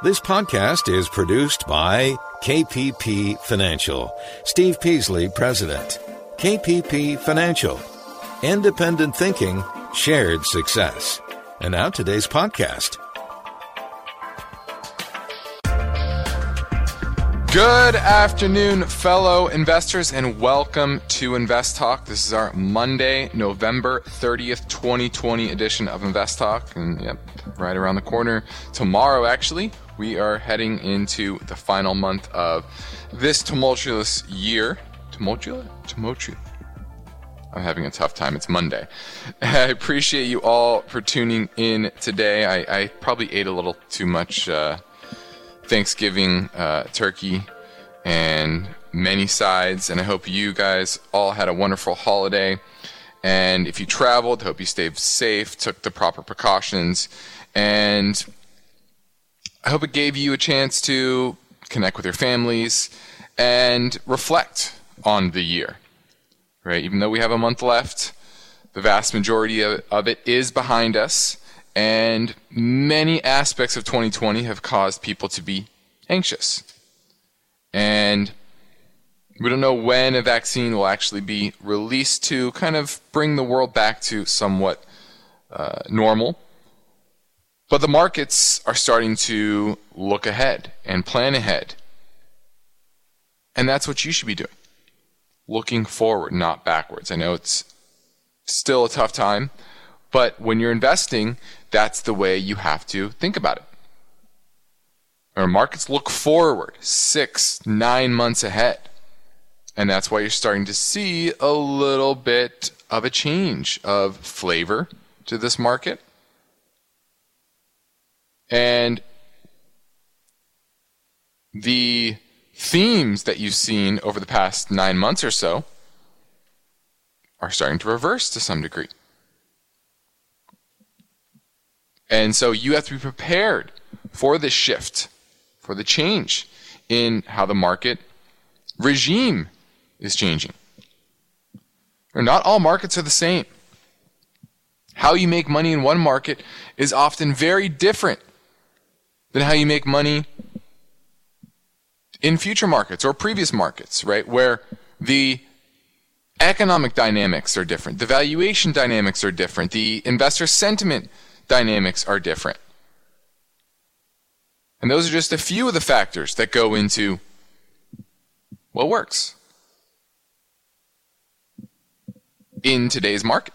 This podcast is produced by KPP Financial. Steve Peasley, President. KPP Financial. Independent thinking, shared success. And now today's podcast. Good afternoon, fellow investors, and welcome to Invest Talk. This is our Monday, November 30th, 2020 edition of Invest Talk. And yep, right around the corner tomorrow, actually. We are heading into the final month of this tumultuous year. Tumultuous. I'm having a tough time. It's Monday. I appreciate you all for tuning in today. I probably ate a little too much Thanksgiving turkey and many sides. And I hope you guys all had a wonderful holiday. And if you traveled, hope you stayed safe, took the proper precautions, and I hope it gave you a chance to connect with your families and reflect on the year, right? Even though we have a month left, the vast majority of it is behind us, and many aspects of 2020 have caused people to be anxious. And we don't know when a vaccine will actually be released to kind of bring the world back to somewhat normal. But the markets are starting to look ahead and plan ahead. And that's what you should be doing. Looking forward, not backwards. I know it's still a tough time, but when you're investing, that's the way you have to think about it. Our markets look forward 6-9 months ahead. And that's why you're starting to see a little bit of a change of flavor to this market. And the themes that you've seen over the past 9 months or so are starting to reverse to some degree. And so you have to be prepared for the shift, for the change in how the market regime is changing. Not all markets are the same. How you make money in one market is often very different than how you make money in future markets or previous markets, right? Where the economic dynamics are different, the valuation dynamics are different, the investor sentiment dynamics are different. And those are just a few of the factors that go into what works in today's market.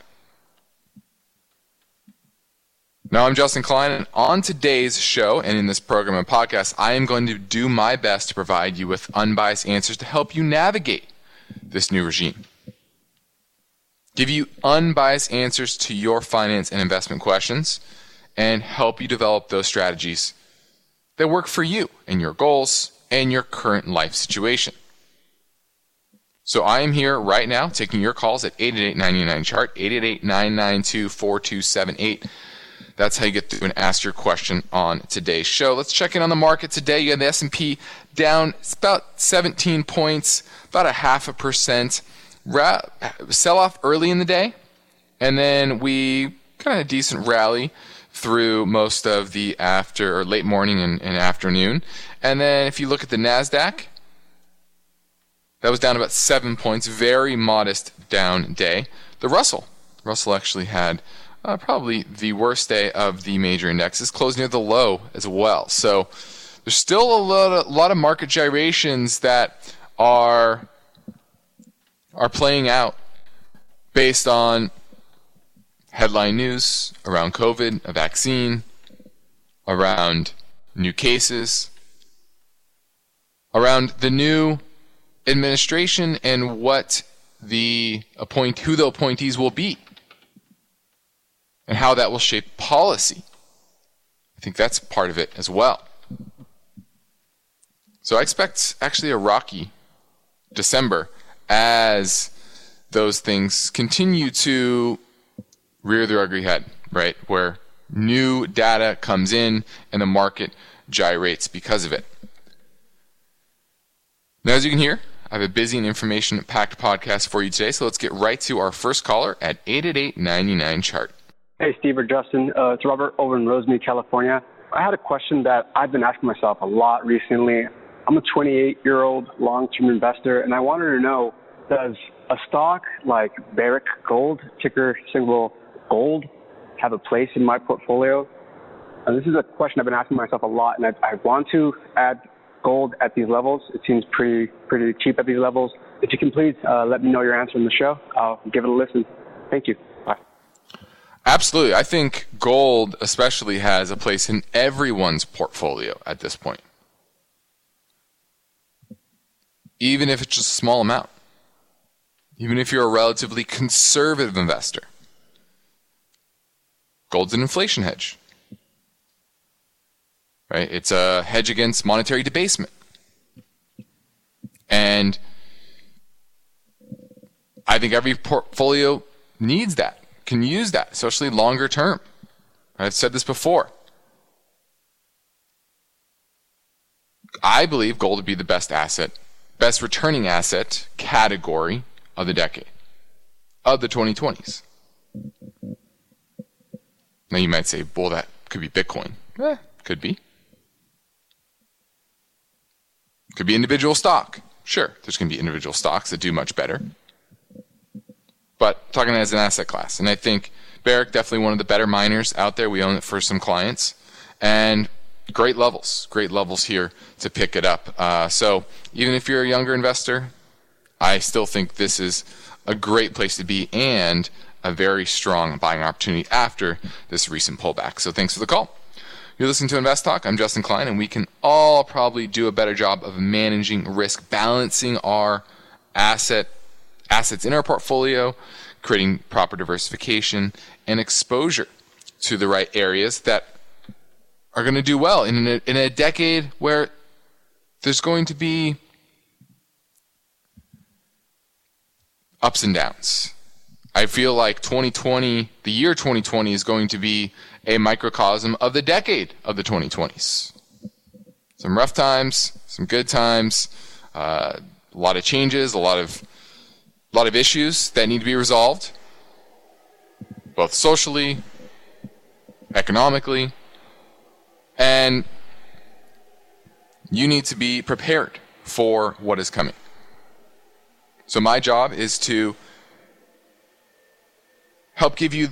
Now, I'm Justin Klein, and on today's show and in this program and podcast, I am going to do my best to provide you with unbiased answers to help you navigate this new regime. Give you unbiased answers to your finance and investment questions, and help you develop those strategies that work for you and your goals and your current life situation. So I am here right now taking your calls at 888-99-CHART, 888-992-4278. That's how you get through and ask your question on today's show. Let's check in on the market today. You got the S&P down about 17 points, about 0.5%. Sell off early in the day, and then we kind of decent rally through most of the after or late morning and afternoon. And then if you look at the NASDAQ, that was down about 7 points, very modest down day. The Russell actually had probably the worst day of the major indexes, closed near the low as well. So there's still a lot of market gyrations that are playing out based on headline news around COVID, a vaccine, around new cases, around the new administration and what who the appointees will be, and how that will shape policy. I think that's part of it as well. So I expect actually a rocky December as those things continue to rear their ugly head, right? Where new data comes in and the market gyrates because of it. Now, as you can hear, I have a busy and information-packed podcast for you today, so let's get right to our first caller at 888-99-CHART. Hey, Steve or Justin. It's Robert over in Rosemead, California. I had a question that I've been asking myself a lot recently. I'm a 28-year-old long-term investor, and I wanted to know, does a stock like Barrick Gold, ticker symbol GOLD, have a place in my portfolio? And this is a question I've been asking myself a lot, and I want to add gold at these levels. It seems pretty cheap at these levels. If you can please let me know your answer in the show, I'll give it a listen. Thank you. Bye. Absolutely. I think gold especially has a place in everyone's portfolio at this point, even if it's just a small amount, even if you're a relatively conservative investor. Gold's an inflation hedge. Right? It's a hedge against monetary debasement. And I think every portfolio needs that, can use that, especially longer term. I've said this before. I believe gold would be the best asset, best returning asset category of the decade, of the 2020s. Now you might say, well, that could be Bitcoin. Could be. Could be individual stock. Sure, there's going to be individual stocks that do much better. But talking as an asset class. And I think Barrick, definitely one of the better miners out there. We own it for some clients. And great levels here to pick it up. So even if you're a younger investor, I still think this is a great place to be and a very strong buying opportunity after this recent pullback. So thanks for the call. You're listening to Invest Talk. I'm Justin Klein, and we can all probably do a better job of managing risk, balancing our assets in our portfolio, creating proper diversification and exposure to the right areas that are going to do well in a decade where there's going to be ups and downs. I feel like 2020, the year 2020, is going to be a microcosm of the decade of the 2020s. Some rough times, some good times, a lot of changes, a lot of issues that need to be resolved, both socially, economically, and you need to be prepared for what is coming. So my job is to help give you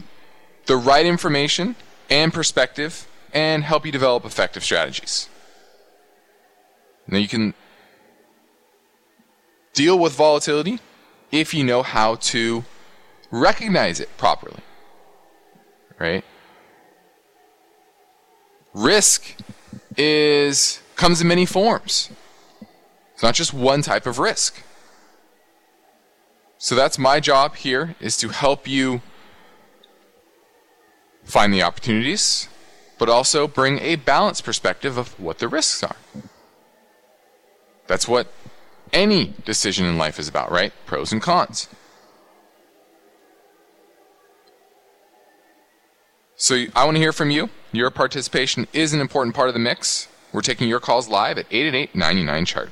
the right information and perspective, and help you develop effective strategies. Now you can deal with volatility if you know how to recognize it properly, right? Risk comes in many forms. It's not just one type of risk. So that's my job here, is to help you find the opportunities, but also bring a balanced perspective of what the risks are. That's what any decision in life is about, right? Pros and cons. So I want to hear from you. Your participation is an important part of the mix. We're taking your calls live at 888-99-CHART.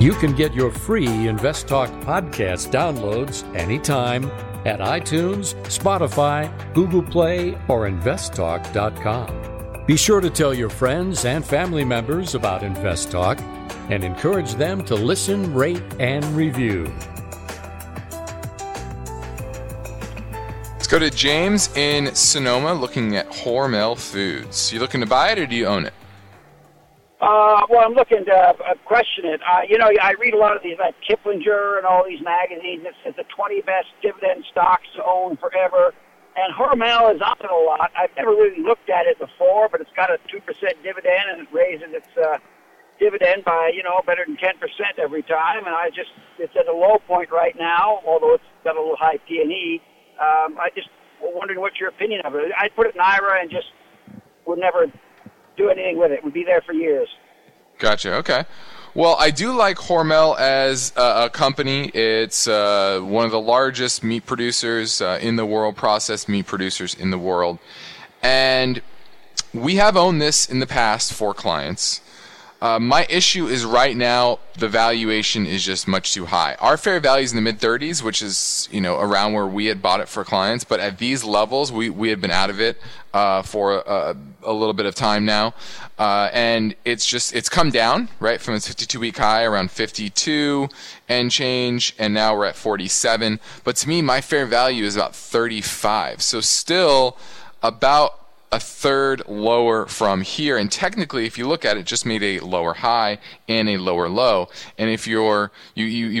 You can get your free Invest Talk podcast downloads anytime at iTunes, Spotify, Google Play, or investtalk.com. Be sure to tell your friends and family members about Invest Talk and encourage them to listen, rate, and review. Let's go to James in Sonoma looking at Hormel Foods. You looking to buy it or do you own it? Well, I'm looking to question it. I read a lot of these, like Kiplinger and all these magazines that says the 20 best dividend stocks to own forever. And Hormel is up in a lot. I've never really looked at it before, but it's got a 2% dividend, and it raises its dividend by, better than 10% every time. And it's at a low point right now, although it's got a little high P/E. I just wondering what's your opinion of it. I'd put it in IRA and just would never do anything with it. We'd be there for years. Gotcha. Okay. Well, I do like Hormel as a company. It's one of the largest meat producers in the world, processed meat producers in the world. And we have owned this in the past for clients. My issue is right now the valuation is just much too high. Our fair value is in the mid-30s, which is, you know, around where we had bought it for clients. But at these levels, we had been out of it for a little bit of time now, and it's come down right from its 52-week high around 52 and change, and now we're at 47. But to me, my fair value is about 35. So still about a third lower from here, and technically, if you look at it, just made a lower high and a lower low. And if you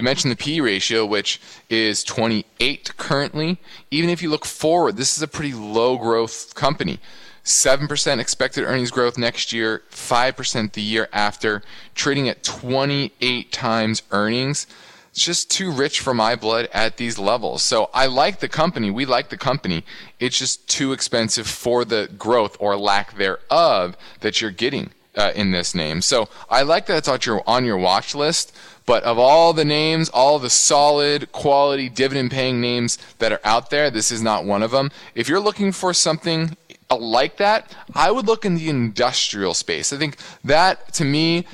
mentioned the P/E ratio, which is 28 currently. Even if you look forward, this is a pretty low growth company. 7% expected earnings growth next year, 5% the year after, trading at 28 times earnings. It's just too rich for my blood at these levels. So I like the company. We like the company. It's just too expensive for the growth or lack thereof that you're getting in this name. So I like that it's on your watch list. But of all the names, all the solid, quality, dividend-paying names that are out there, this is not one of them. If you're looking for something like that, I would look in the industrial space. I think that, to me,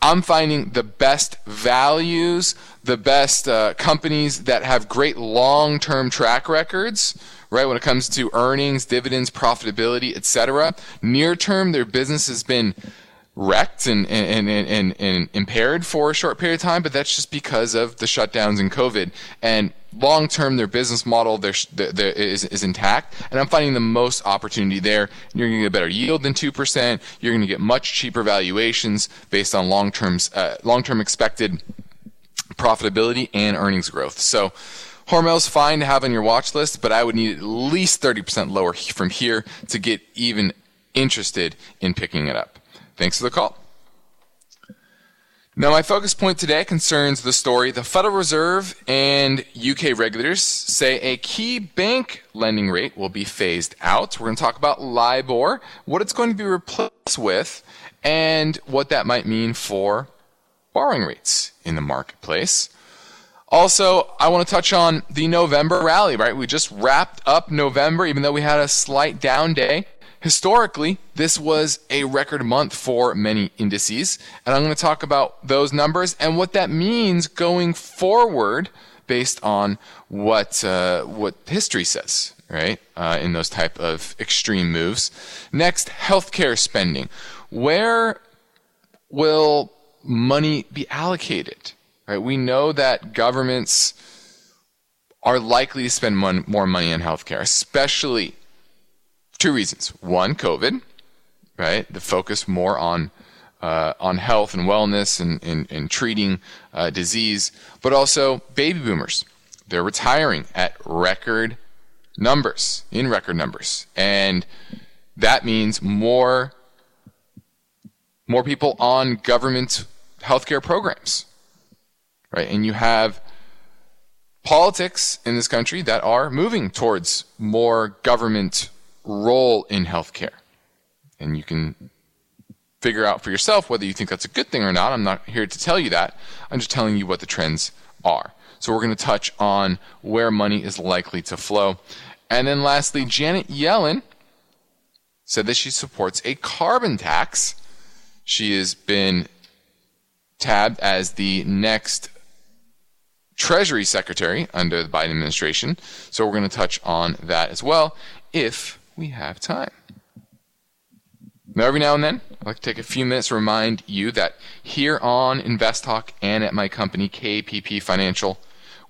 I'm finding the best values, the best companies that have great long-term track records, right? When it comes to earnings, dividends, profitability, etc. Near term, their business has been wrecked and impaired for a short period of time, but that's just because of the shutdowns and COVID. And long term, their business model is intact, and I'm finding the most opportunity there. You're going to get a better yield than 2%. You're going to get much cheaper valuations based on long term expected profitability and earnings growth. So Hormel's fine to have on your watch list, but I would need at least 30% lower from here to get even interested in picking it up. Thanks for the call. Now, my focus point today concerns the story the Federal Reserve and UK regulators say a key bank lending rate will be phased out. We're going to talk about LIBOR, what it's going to be replaced with, and what that might mean for borrowing rates in the marketplace. Also, I want to touch on the November rally, right? We just wrapped up November, even though we had a slight down day. Historically, this was a record month for many indices, and I'm going to talk about those numbers and what that means going forward based on what history says, right, in those type of extreme moves. Next, healthcare spending. Where will money be allocated, right? We know that governments are likely to spend more money on healthcare, especially. Two reasons. One, COVID, right? The focus more on health and wellness and treating disease, but also baby boomers. They're retiring in record numbers. And that means more people on government healthcare programs, right? And you have politics in this country that are moving towards more government role in healthcare, and you can figure out for yourself whether you think that's a good thing or not. I'm not here to tell you that. I'm just telling you what the trends are. So we're going to touch on where money is likely to flow. And then lastly, Janet Yellen said that she supports a carbon tax. She has been tabbed as the next Treasury Secretary under the Biden administration. So we're going to touch on that as well if we have time. Now, every now and then, I'd like to take a few minutes to remind you that here on Invest Talk and at my company, KPP Financial,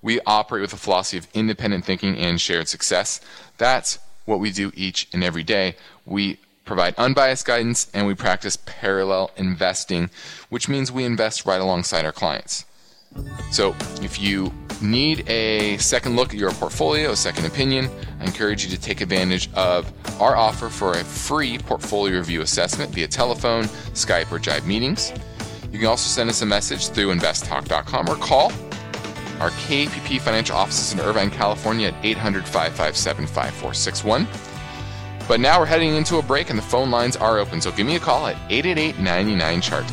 we operate with a philosophy of independent thinking and shared success. That's what we do each and every day. We provide unbiased guidance, and we practice parallel investing, which means we invest right alongside our clients. So if you need a second look at your portfolio, a second opinion, I encourage you to take advantage of our offer for a free portfolio review assessment via telephone, Skype, or Jive meetings. You can also send us a message through investtalk.com or call our KPP Financial offices in Irvine, California at 800-557-5461. But now we're heading into a break and the phone lines are open, so give me a call at 888-99-CHART.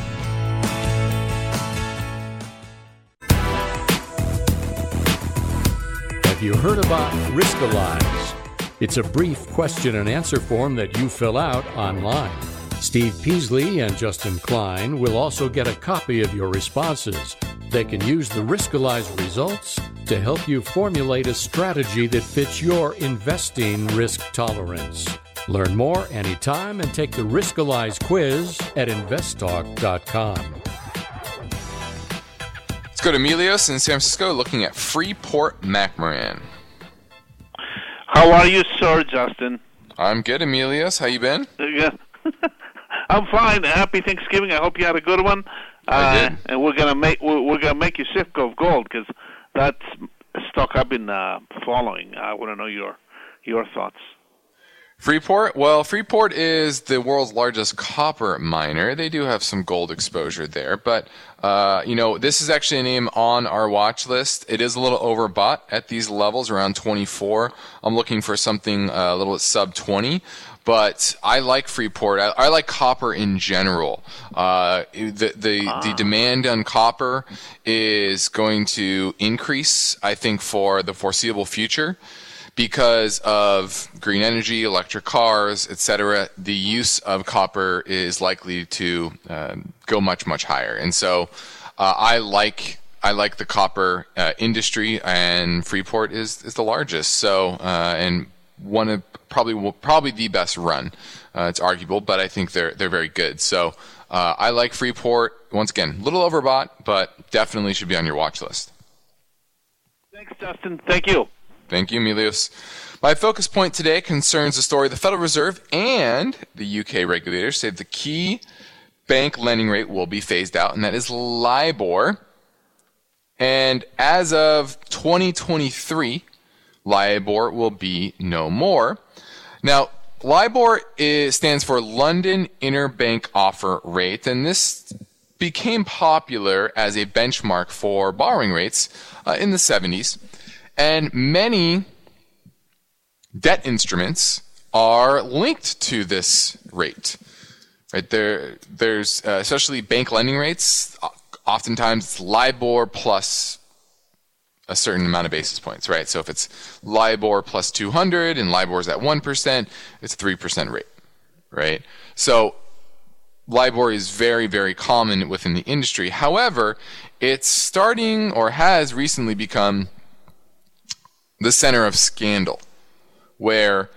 You heard about Riskalyze. It's a brief question and answer form that you fill out online. Steve Peasley and Justin Klein will also get a copy of your responses. They can use the Riskalyze results to help you formulate a strategy that fits your investing risk tolerance. Learn more anytime and take the Riskalyze quiz at investtalk.com. Let's go to Emilios in San Francisco looking at Freeport-McMoran. How are you, sir, Justin? I'm good, Emilios. How you been? Yeah. I'm fine. Happy Thanksgiving. I hope you had a good one. I did. And we're gonna make you sick of gold because that's a stock I've been following. I want to know your thoughts. Freeport? Well, Freeport is the world's largest copper miner. They do have some gold exposure there, but this is actually a name on our watch list. It is a little overbought at these levels, around 24. I'm looking for something a little sub 20. But I like Freeport. I like copper in general. The demand on copper is going to increase, I think, for the foreseeable future because of green energy, electric cars, et cetera. The use of copper is likely to go much, much higher. And so I like the copper industry, and Freeport is the largest. So and one of probably the best run. It's arguable, but I think they're very good. So I like Freeport. Once again, a little overbought, but definitely should be on your watch list. Thanks, Justin. Thank you. Thank you, Emilios. My focus point today concerns the story of the Federal Reserve and the UK regulators say the key bank lending rate will be phased out, and that is LIBOR. And as of 2023, LIBOR will be no more. Now, LIBOR stands for London Interbank Offer Rate, and this became popular as a benchmark for borrowing rates in the 70s. And many debt instruments are linked to this rate. Right there, there's especially bank lending rates. Oftentimes, it's LIBOR plus a certain amount of basis points, right? So if it's LIBOR plus 200 and LIBOR is at 1%, it's a 3% rate, right? So LIBOR is very, very common within the industry. However, it's starting or has recently become the center of scandal where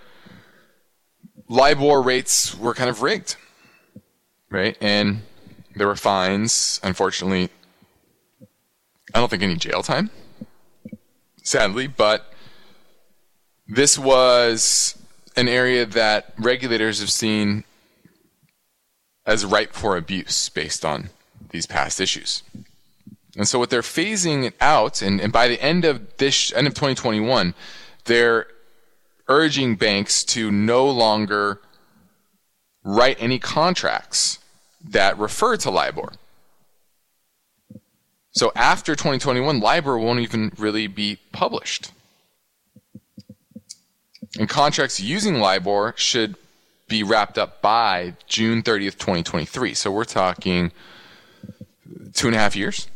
LIBOR rates were kind of rigged, right? And there were fines. Unfortunately, I don't think any jail time, sadly, but this was an area that regulators have seen as ripe for abuse based on these past issues. And so what they're phasing it out, and by the end of 2021, they're urging banks to no longer write any contracts that refer to LIBOR. So after 2021, LIBOR won't even really be published. And contracts using LIBOR should be wrapped up by June 30th, 2023. So we're talking 2.5 years.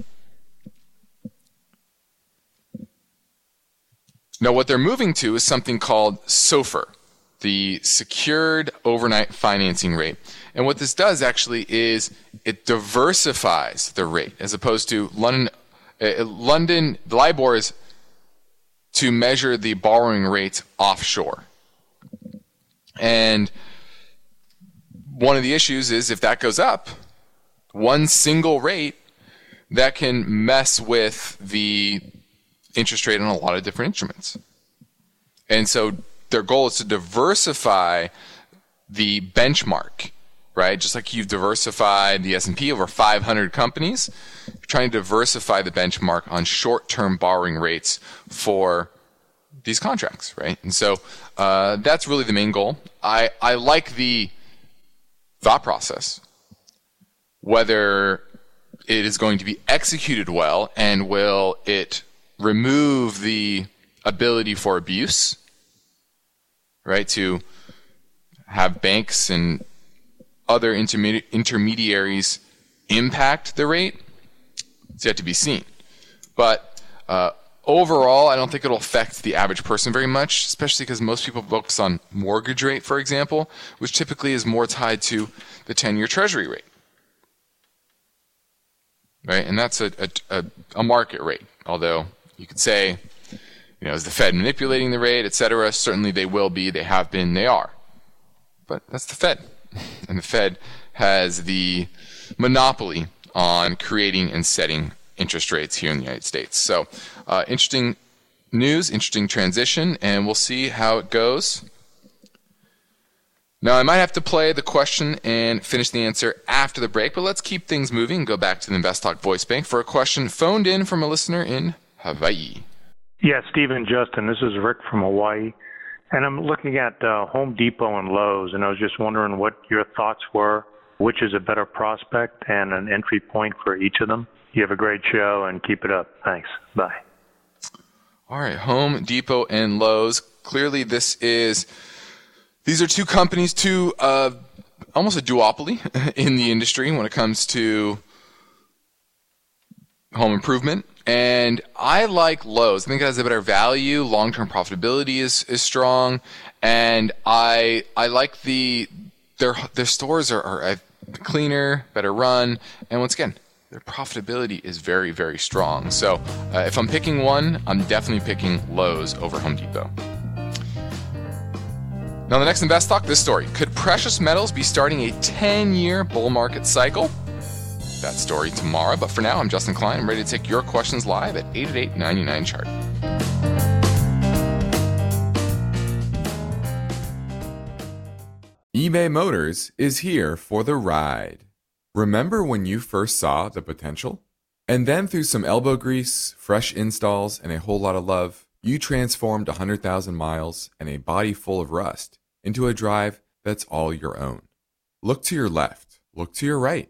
Now, what they're moving to is something called SOFR, the Secured Overnight Financing Rate. And what this does actually is it diversifies the rate as opposed to London LIBOR is to measure the borrowing rates offshore. And one of the issues is if that goes up, one single rate, that can mess with the interest rate on a lot of different instruments. And so their goal is to diversify the benchmark, right? Just like you've diversified the S&P over 500 companies, you're trying to diversify the benchmark on short-term borrowing rates for these contracts, right? And so that's really the main goal. I like the thought process, whether it is going to be executed well and will it remove the ability for abuse, right, to have banks and other intermediaries impact the rate. It's yet to be seen. But Overall, I don't think it'll affect the average person very much, especially because most people focus on mortgage rate, for example, which typically is more tied to the 10-year treasury rate. Right? And that's a market rate, although you could say, you know, is the Fed manipulating the rate, et cetera? Certainly they will be, they have been, they are. But that's the Fed. And the Fed has the monopoly on creating and setting interest rates here in the United States. So interesting news, interesting transition, and we'll see how it goes. Now, I might have to play the question and finish the answer after the break, but let's keep things moving and go back to the Invest Talk Voice Bank for a question phoned in from a listener in Hawaii. Yeah, Steve and Justin, this is Rick from Hawaii, and I'm looking at Home Depot and Lowe's, and I was just wondering what your thoughts were, which is a better prospect and an entry point for each of them. You have a great show, and keep it up. Thanks. Bye. All right, Home Depot and Lowe's. Clearly, these are two companies, almost a duopoly in the industry when it comes to home improvement. And I like Lowe's. I think it has a better value. Long-term profitability is strong, and I like their stores are cleaner, better run, and once again, their profitability is very, very strong. So if I'm picking one, I'm definitely picking Lowe's over Home Depot. Now, the next Invest Talk, this story. Could precious metals be starting a 10-year bull market cycle? That story tomorrow. But for now, I'm Justin Klein. I'm ready to take your questions live at 888-99-CHART. eBay Motors is here for the ride. Remember when you first saw the potential? And then through some elbow grease, fresh installs, and a whole lot of love, you transformed 100,000 miles and a body full of rust into a drive that's all your own. Look to your left. Look to your right.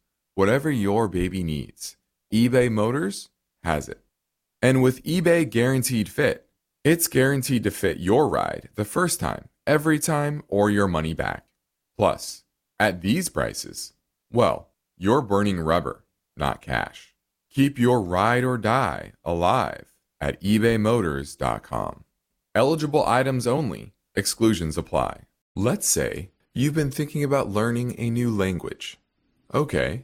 whatever your baby needs, eBay Motors has it. And with eBay Guaranteed Fit, it's guaranteed to fit your ride the first time, every time, or your money back. Plus, at these prices, well, you're burning rubber, not cash. Keep your ride or die alive at ebaymotors.com. Eligible items only. Exclusions apply. Let's say you've been thinking about learning a new language. Okay,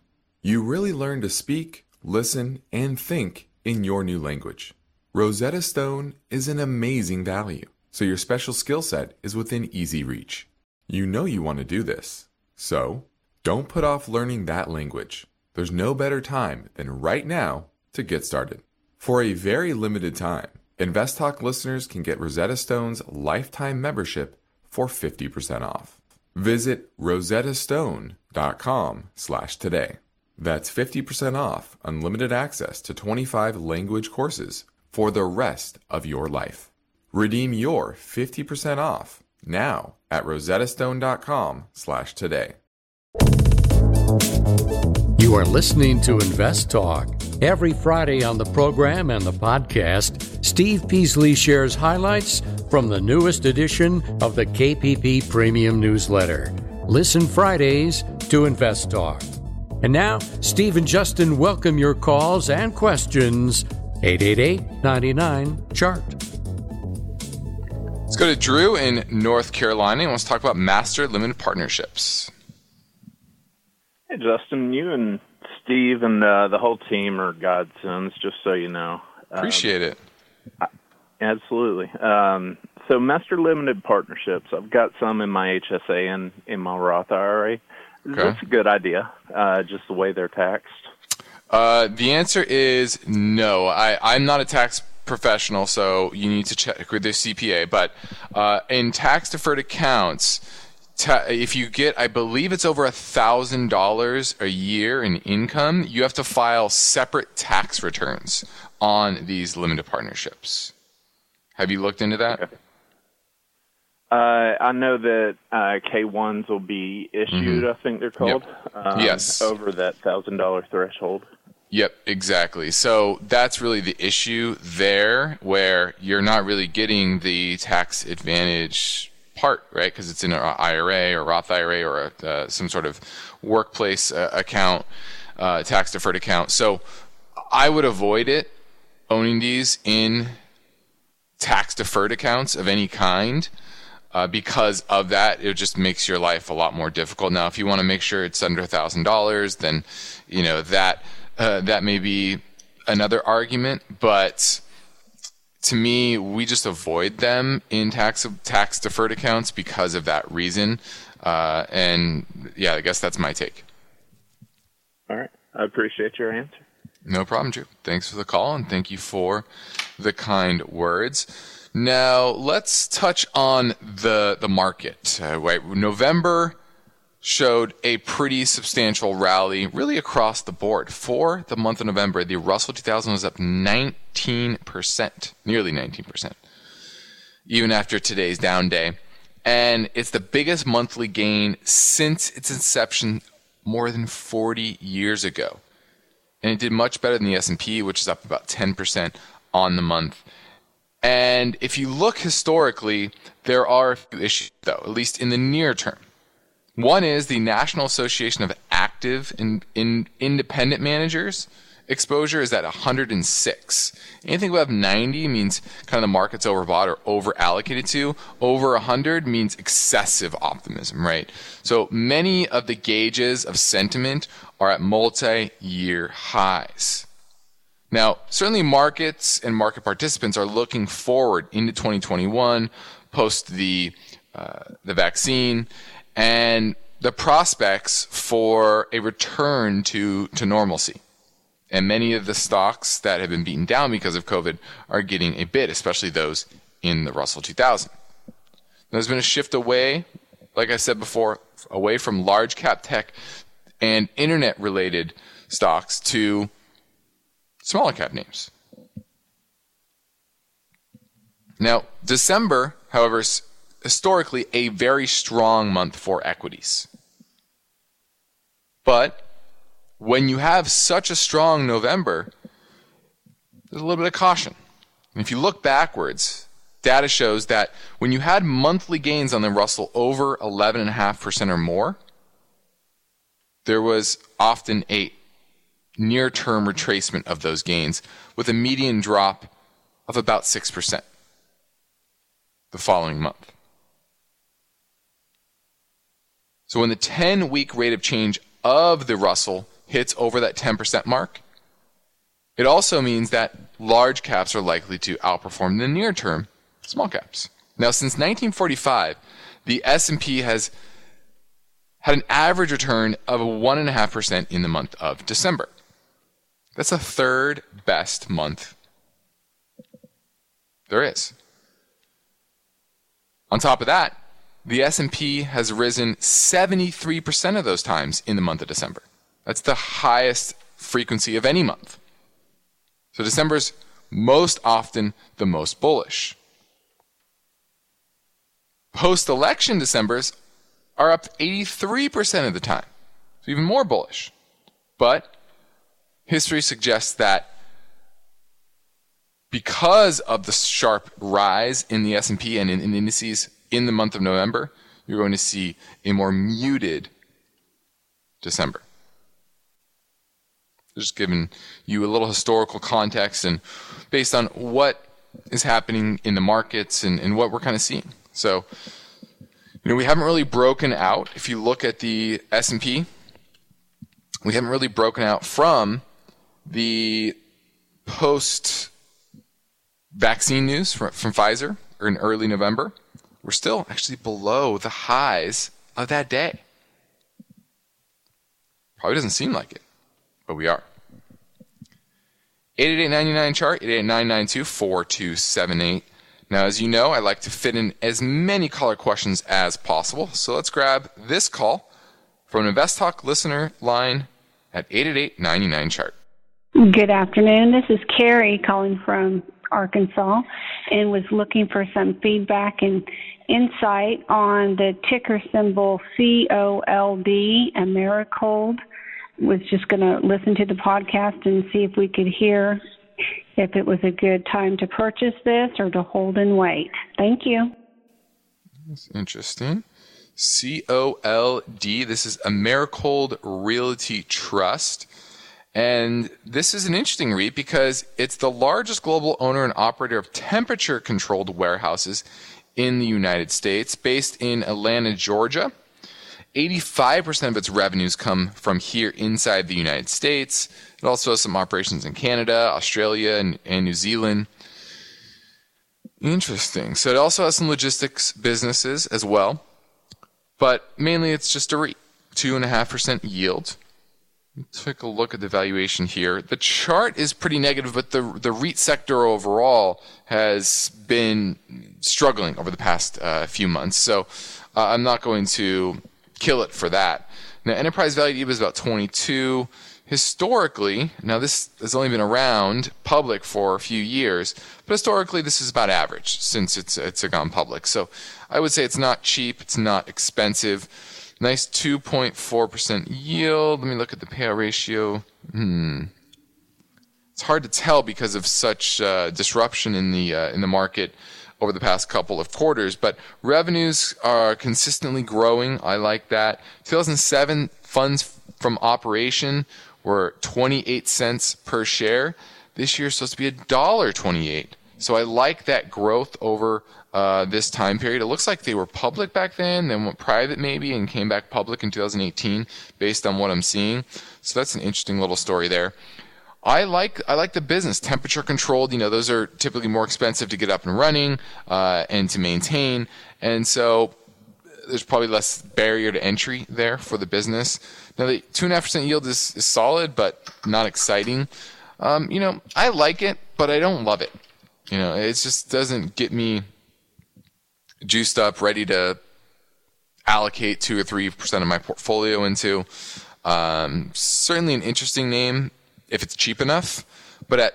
You really learn to speak, listen, and think in your new language. Rosetta Stone is an amazing value, so your special skill set is within easy reach. You know you want to do this, so don't put off learning that language. There's no better time than right now to get started. For a very limited time, InvestTalk listeners can get Rosetta Stone's lifetime membership for 50% off. Visit rosettastone.com/today. That's 50% off unlimited access to 25 language courses for the rest of your life. Redeem your 50% off now at rosettastone.com/today. You are listening to Invest Talk. Every Friday on the program and the podcast, Steve Peasley shares highlights from the newest edition of the KPP Premium Newsletter. Listen Fridays to Invest Talk. And now, Steve and Justin welcome your calls and questions. 888-99-CHART. Let's go to Drew in North Carolina and let's talk about master limited partnerships. Hey, Justin, you and Steve and the whole team are godsends, just so you know. Appreciate it. Absolutely. So master limited partnerships, I've got some in my HSA and in my Roth IRA. Okay. That's a good idea, just the way they're taxed. The answer is no. I'm not a tax professional, so you need to check with the CPA. But in tax-deferred accounts, if you get, I believe it's over $1,000 a year in income, you have to file separate tax returns on these limited partnerships. Have you looked into that? Okay. I know that K-1s will be issued, I think they're called, over that $1,000 threshold. Yep, exactly. So that's really the issue there, where you're not really getting the tax advantage part, right? Because it's in an IRA or Roth IRA or some sort of workplace account, tax-deferred account. So I would avoid it, owning these in tax-deferred accounts of any kind. Because of that, it just makes your life a lot more difficult. Now, if you want to make sure it's under $1,000, then you know that that may be another argument. But to me, we just avoid them in tax deferred accounts because of that reason. And yeah, I guess that's my take. All right, I appreciate your answer. No problem, Drew. Thanks for the call and thank you for the kind words. Now, let's touch on the market. Right, November showed a pretty substantial rally, really across the board. For the month of November, the Russell 2000 was up 19%, nearly 19%, even after today's down day. And it's the biggest monthly gain since its inception more than 40 years ago. And it did much better than the S&P, which is up about 10% on the month. And if you look historically, there are a few issues, though, at least in the near term. One is the National Association of Active and Independent Managers exposure is at 106. Anything above 90 means kind of the market's overbought or over-allocated to. Over 100 means excessive optimism, right? So many of the gauges of sentiment are at multi-year highs. Now, certainly markets and market participants are looking forward into 2021, post the vaccine, and the prospects for a return to normalcy. And many of the stocks that have been beaten down because of COVID are getting a bid, especially those in the Russell 2000. There's been a shift away, like I said before, away from large cap tech and internet-related stocks to smaller cap names. Now, December, however, is historically a very strong month for equities. But when you have such a strong November, there's a little bit of caution. And if you look backwards, data shows that when you had monthly gains on the Russell over 11.5% or more, there was often a near-term retracement of those gains with a median drop of about 6% the following month. So when the 10-week rate of change of the Russell hits over that 10% mark, it also means that large caps are likely to outperform the near-term small caps. Now, since 1945, the S&P has had an average return of 1.5% in the month of December. That's the third best month there is. On top of that, the S&P has risen 73% of those times in the month of December. That's the highest frequency of any month. So December's most often the most bullish. Post-election December's are up 83% of the time, so even more bullish. But history suggests that because of the sharp rise in the S&P and in indices in the month of November, you're going to see a more muted December. Just giving you a little historical context and based on what is happening in the markets and what we're kind of seeing. So, we haven't really broken out. If you look at the S&P, we haven't really broken out from the post-vaccine news from Pfizer in early November. We're still actually below the highs of that day. Probably doesn't seem like it, but we are. 888-99 chart, 888-992-4278. Now, as you know, I like to fit in as many caller questions as possible. So let's grab this call from an Invest Talk listener line at 888-99 chart. Good afternoon. This is Carrie calling from Arkansas and was looking for some feedback and insight on the ticker symbol COLD, AmeriCold. Was just going to listen to the podcast and see if we could hear if it was a good time to purchase this or to hold and wait. Thank you. That's interesting. COLD, this is AmeriCold Realty Trust. And this is an interesting read because it's the largest global owner and operator of temperature-controlled warehouses in the United States, based in Atlanta, Georgia. 85% of its revenues come from here inside the United States. It also has some operations in Canada, Australia, and New Zealand. Interesting. So it also has some logistics businesses as well. But mainly it's just a REIT, 2.5% yield. Let's take a look at the valuation here. The chart is pretty negative, but the REIT sector overall has been struggling over the past few months. So I'm not going to kill it for that. Now, enterprise value to EBITDA is about 22. Historically, now this has only been around public for a few years, but historically this is about average since it's gone public. So I would say it's not cheap. It's not expensive. Nice 2.4% yield. Let me look at the payout ratio. It's hard to tell because of such disruption in the market over the past couple of quarters, but revenues are consistently growing. I like that. 2007 funds from operation were 28 cents per share. This year is supposed to be $1.28. So I like that growth over this time period. It looks like they were public back then went private maybe, and came back public in 2018 based on what I'm seeing. So that's an interesting little story there. I like the business, temperature controlled. Those are typically more expensive to get up and running and to maintain. And so there's probably less barrier to entry there for the business. Now, the 2.5% yield is solid, but not exciting. I like it, but I don't love it. It just doesn't get me juiced up, ready to allocate 2 or 3% of my portfolio into. Certainly an interesting name if it's cheap enough, but at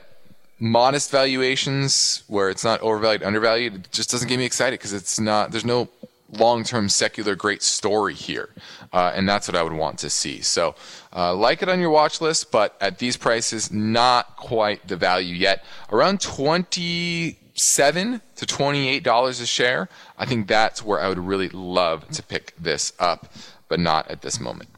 modest valuations where it's not overvalued, undervalued, it just doesn't get me excited because there's no long-term secular great story here. And that's what I would want to see. So like it on your watch list, but at these prices, not quite the value yet. Around $27 to $28 a share, I think that's where I would really love to pick this up, but not at this moment.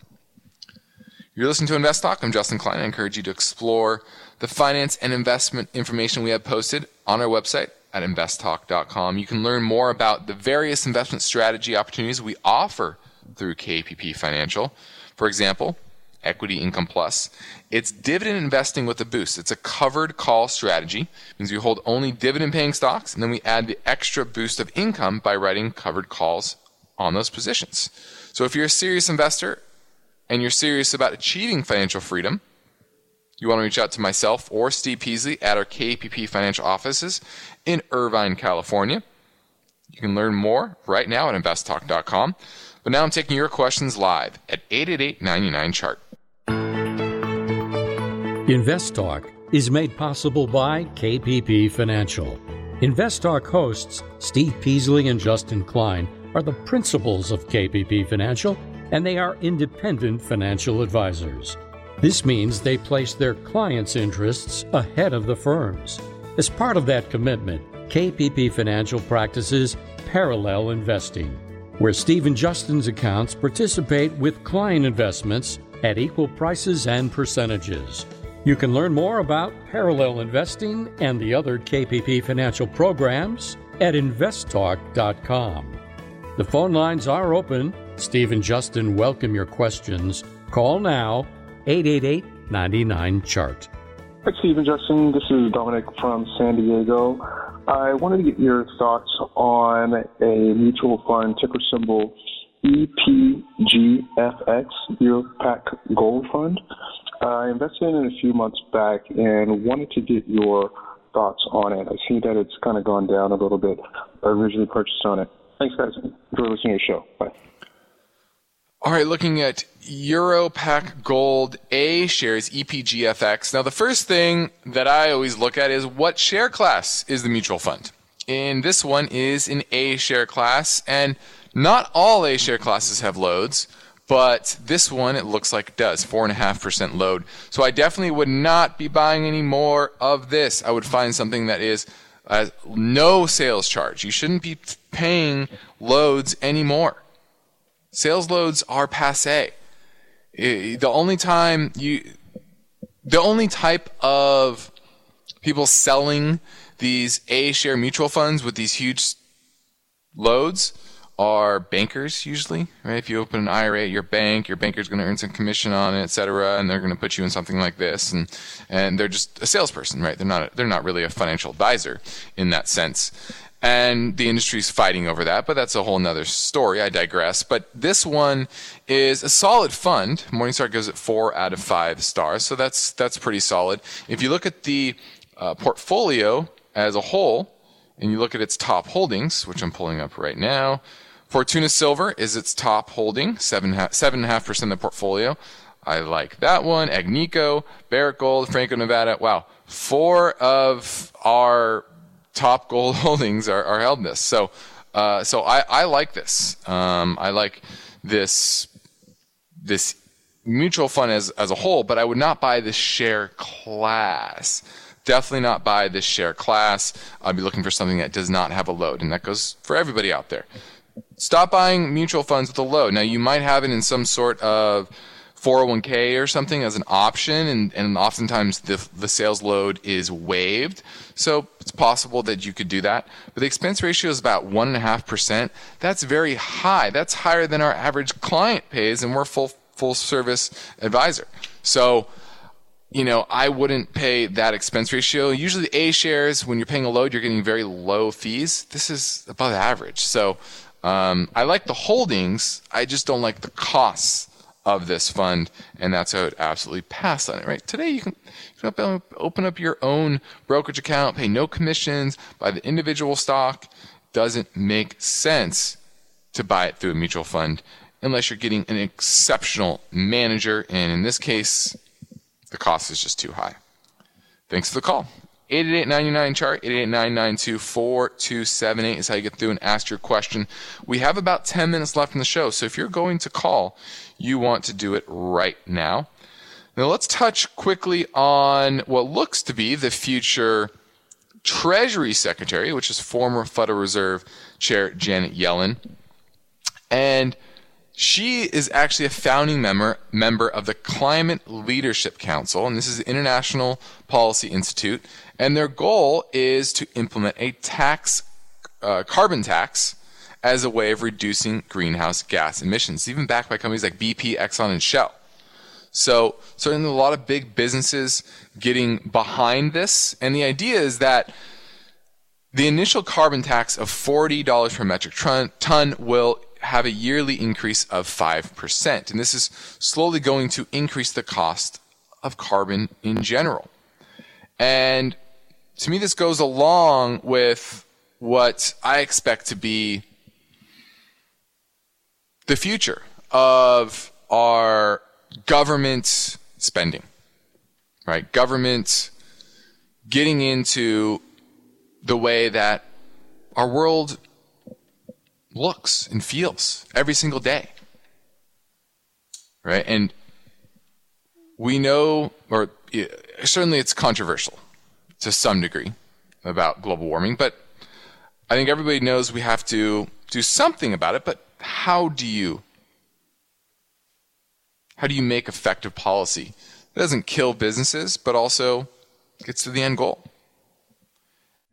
You're listening to Invest Talk. I'm Justin Klein. I encourage you to explore the finance and investment information we have posted on our website at investtalk.com. You can learn more about the various investment strategy opportunities we offer through KPP Financial. For example, Equity Income Plus. It's dividend investing with a boost. It's a covered call strategy. It means we hold only dividend-paying stocks, and then we add the extra boost of income by writing covered calls on those positions. So if you're a serious investor and you're serious about achieving financial freedom, you want to reach out to myself or Steve Peasley at our KPP Financial offices in Irvine, California. You can learn more right now at investtalk.com. But now I'm taking your questions live at 888-99-CHART. Invest Talk is made possible by KPP Financial. Invest Talk hosts Steve Peasley and Justin Klein are the principals of KPP Financial, and they are independent financial advisors. This means they place their clients' interests ahead of the firm's. As part of that commitment, KPP Financial practices parallel investing, where Steve and Justin's accounts participate with client investments at equal prices and percentages. You can learn more about parallel investing and the other KPP Financial programs at investtalk.com. The phone lines are open. Steve and Justin welcome your questions. Call now, 888-99-CHART. Hi, Steve and Justin. This is Dominic from San Diego. I wanted to get your thoughts on a mutual fund, ticker symbol EPGFX, EuroPac Gold Fund. I invested in it a few months back and wanted to get your thoughts on it. I see that it's kind of gone down a little bit. I originally purchased on it. Thanks, guys, for listening to your show. Bye. All right, looking at EuroPac Gold A shares, EPGFX. Now, the first thing that I always look at is what share class is the mutual fund. And this one is an A share class, and not all A share classes have loads, but this one, it looks like it does, 4.5% load. So I definitely would not be buying any more of this. I would find something that is no sales charge. You shouldn't be paying loads anymore. Sales loads are passé. The only type of people selling these A-share mutual funds with these huge loads are bankers usually, right? If you open an IRA at your bank, your banker's going to earn some commission on it, et cetera, and they're going to put you in something like this, and they're just a salesperson, right? They're not really a financial advisor in that sense. And the industry's fighting over that, but that's a whole nother story. I digress. But this one is a solid fund. Morningstar gives it 4 out of 5 stars, so that's pretty solid. If you look at the portfolio as a whole, and you look at its top holdings, which I'm pulling up right now, Fortuna Silver is its top holding, 7.5% of the portfolio. I like that one. Agnico, Barrick Gold, Franco Nevada. Wow, 4 of our top gold holdings are held in this. So I like this. I like this mutual fund as a whole, but I would not buy this share class. Definitely not buy this share class. I'd be looking for something that does not have a load, and that goes for everybody out there. Stop buying mutual funds with a load. Now, you might have it in some sort of 401k or something as an option, and oftentimes the sales load is waived. So it's possible that you could do that. But the expense ratio is about 1.5%. That's very high. That's higher than our average client pays, and we're a full service advisor. So, you know, I wouldn't pay that expense ratio. Usually the A shares, when you're paying a load, you're getting very low fees. This is above average. So I like the holdings. I just don't like the costs of this fund, and that's how it absolutely passed on it, right? Today, you can open up your own brokerage account, pay no commissions, buy the individual stock. Doesn't make sense to buy it through a mutual fund unless you're getting an exceptional manager, and in this case, the cost is just too high. Thanks for the call. 888-99-CHART, 888-992-4278 is how you get through and ask your question. We have about 10 minutes left in the show, so if you're going to call, you want to do it right now. Now let's touch quickly on what looks to be the future Treasury Secretary, which is former Federal Reserve Chair Janet Yellen. And she is actually a founding member of the Climate Leadership Council, and this is the International Policy Institute. And their goal is to implement a carbon tax as a way of reducing greenhouse gas emissions, even backed by companies like BP, Exxon, and Shell. So certainly a lot of big businesses getting behind this. And the idea is that the initial carbon tax of $40 per metric ton will have a yearly increase of 5%. And this is slowly going to increase the cost of carbon in general. And to me, this goes along with what I expect to be the future of our government spending, right? Government getting into the way that our world looks and feels every single day, right? And We know, or certainly it's controversial to some degree about global warming, but I think everybody knows we have to do something about it. But how do you make effective policy that doesn't kill businesses, but also gets to the end goal?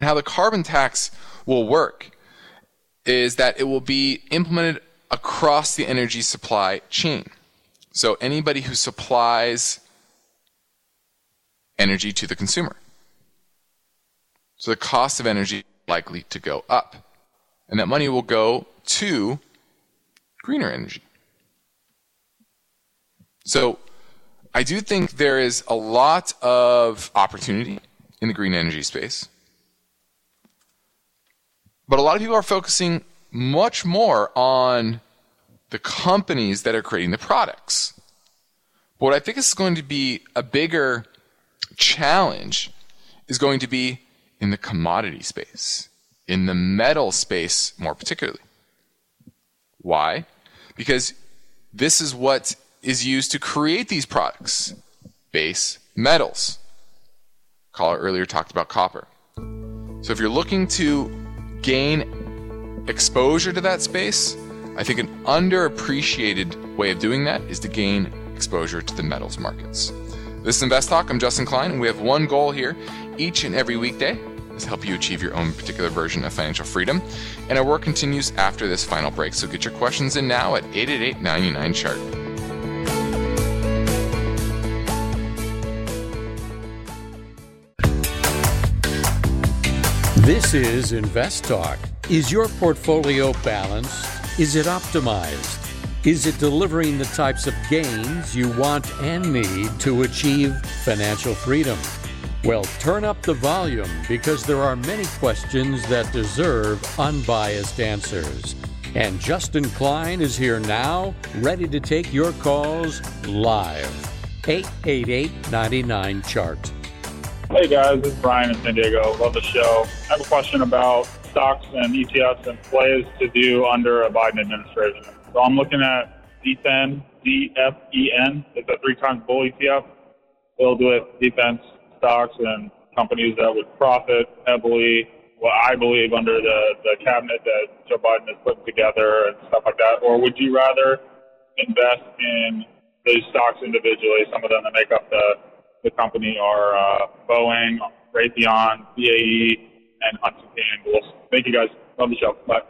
And how the carbon tax will work is that it will be implemented across the energy supply chain. So anybody who supplies energy to the consumer. So the cost of energy is likely to go up. And that money will go to greener energy. So I do think there is a lot of opportunity in the green energy space. But a lot of people are focusing much more on the companies that are creating the products. But what I think is going to be a bigger challenge is going to be in the commodity space, in the metal space more particularly. Why? Because this is what is used to create these products, base metals. Caller earlier talked about copper. So if you're looking to gain exposure to that space, I think an underappreciated way of doing that is to gain exposure to the metals markets. This is Invest Talk. I'm Justin Klein, and we have one goal here each and every weekday is to help you achieve your own particular version of financial freedom. And our work continues after this final break. So get your questions in now at 888-99-CHART. This is Invest Talk. Is your portfolio balanced? Is it optimized? Is it delivering the types of gains you want and need to achieve financial freedom? Well, turn up the volume because there are many questions that deserve unbiased answers. And Justin Klein is here now, ready to take your calls live. 888-99-CHART. Hey guys, this is Brian in San Diego. Love the show. I have a question about stocks and ETFs and plays to do under a Biden administration. So I'm looking at DFEN, DFEN. It's a 3x bull ETF filled with defense stocks and companies that would profit heavily, what I believe under the cabinet that Joe Biden has put together and stuff like that. Or would you rather invest in those stocks individually, some of them that make up the company are Boeing, Raytheon, BAE, and Huntington Ingalls. Thank you guys. Love the show. Bye.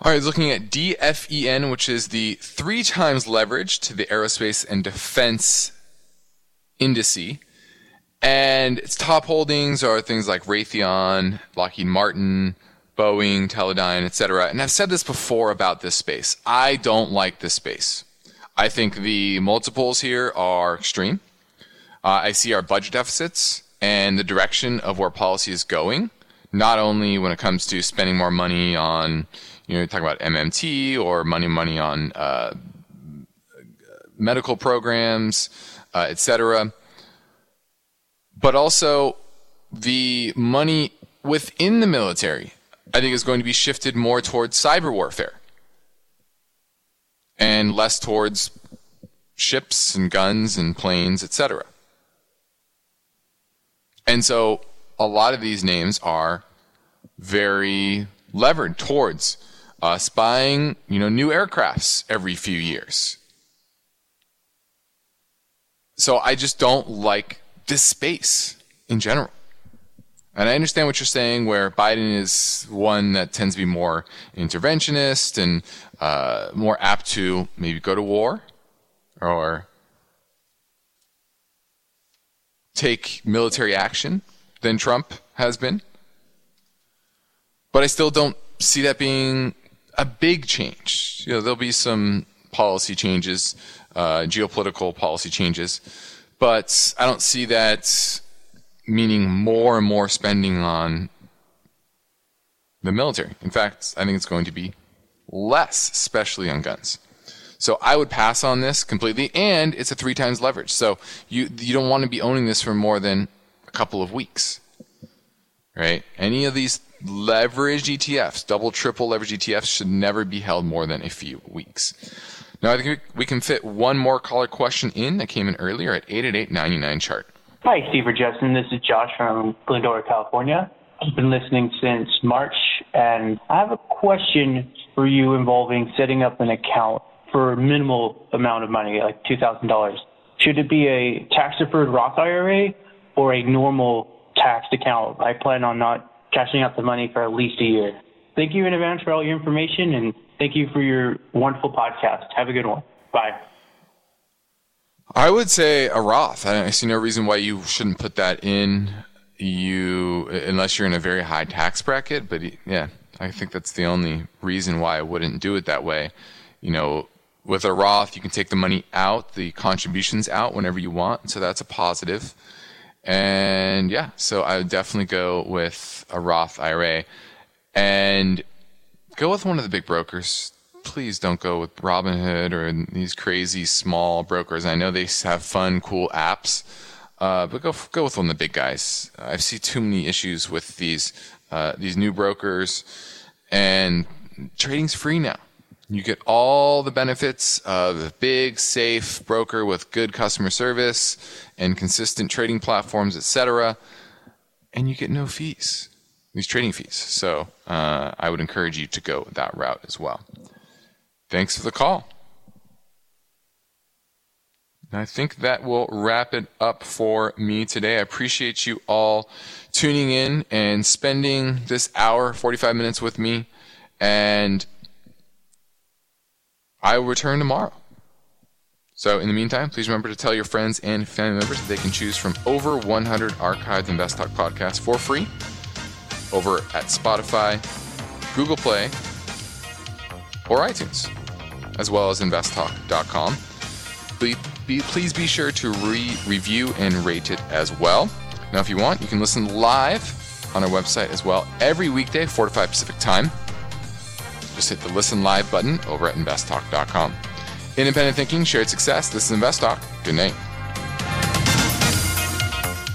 All right, looking at DFEN, which is the 3x leverage to the aerospace and defense indice. And its top holdings are things like Raytheon, Lockheed Martin, Boeing, Teledyne, etc. And I've said this before about this space. I don't like this space. I think the multiples here are extreme. I see our budget deficits and the direction of where policy is going, not only when it comes to spending more money on, you're talking about MMT or money on medical programs, etc., but also the money within the military, I think, is going to be shifted more towards cyber warfare and less towards ships and guns and planes, etc. And so a lot of these names are very levered towards spying, new aircrafts every few years. So I just don't like this space in general. And I understand what you're saying, where Biden is one that tends to be more interventionist and more apt to maybe go to war or take military action than Trump has been. But I still don't see that being a big change. There'll be some policy changes, geopolitical policy changes, but I don't see that meaning more and more spending on the military. In fact, I think it's going to be less, especially on guns. So I would pass on this completely, and it's a 3x leverage. So you don't want to be owning this for more than a couple of weeks, right? Any of these leveraged ETFs, double, triple leveraged ETFs should never be held more than a few weeks. Now, I think we can fit one more caller question in that came in earlier at 888-99-CHART. Hi, Steve or Justin. This is Josh from Glendora, California. I've been listening since March, and I have a question for you involving setting up an account for a minimal amount of money, like $2,000. Should it be a tax-deferred Roth IRA or a normal taxed account? I plan on not cashing out the money for at least a year. Thank you in advance for all your information, and thank you for your wonderful podcast. Have a good one. Bye. I would say a Roth. I see no reason why you shouldn't put that in, unless you're in a very high tax bracket. But yeah, I think that's the only reason why I wouldn't do it that way. You know, with a Roth, you can take the money out, the contributions out whenever you want. So that's a positive. And yeah, so I would definitely go with a Roth IRA. And go with one of the big brokers. Please don't go with Robinhood or these crazy small brokers. I know they have fun, cool apps, but go with one of the big guys. I see too many issues with these new brokers, and trading's free now. You get all the benefits of a big, safe broker with good customer service and consistent trading platforms, etc., and you get no fees. These trading fees. So I would encourage you to go that route as well. Thanks for the call. And I think that will wrap it up for me today. I appreciate you all tuning in and spending this hour, 45 minutes with me. And I will return tomorrow. So in the meantime, please remember to tell your friends and family members that they can choose from over 100 archived Invest Talk podcasts for free over at Spotify, Google Play, or iTunes, as well as investtalk.com. Please be sure to review and rate it as well. Now, if you want, you can listen live on our website as well every weekday, 4 to 5 Pacific time. Just hit the Listen Live button over at investtalk.com. Independent thinking, shared success. This is InvestTalk. Good night.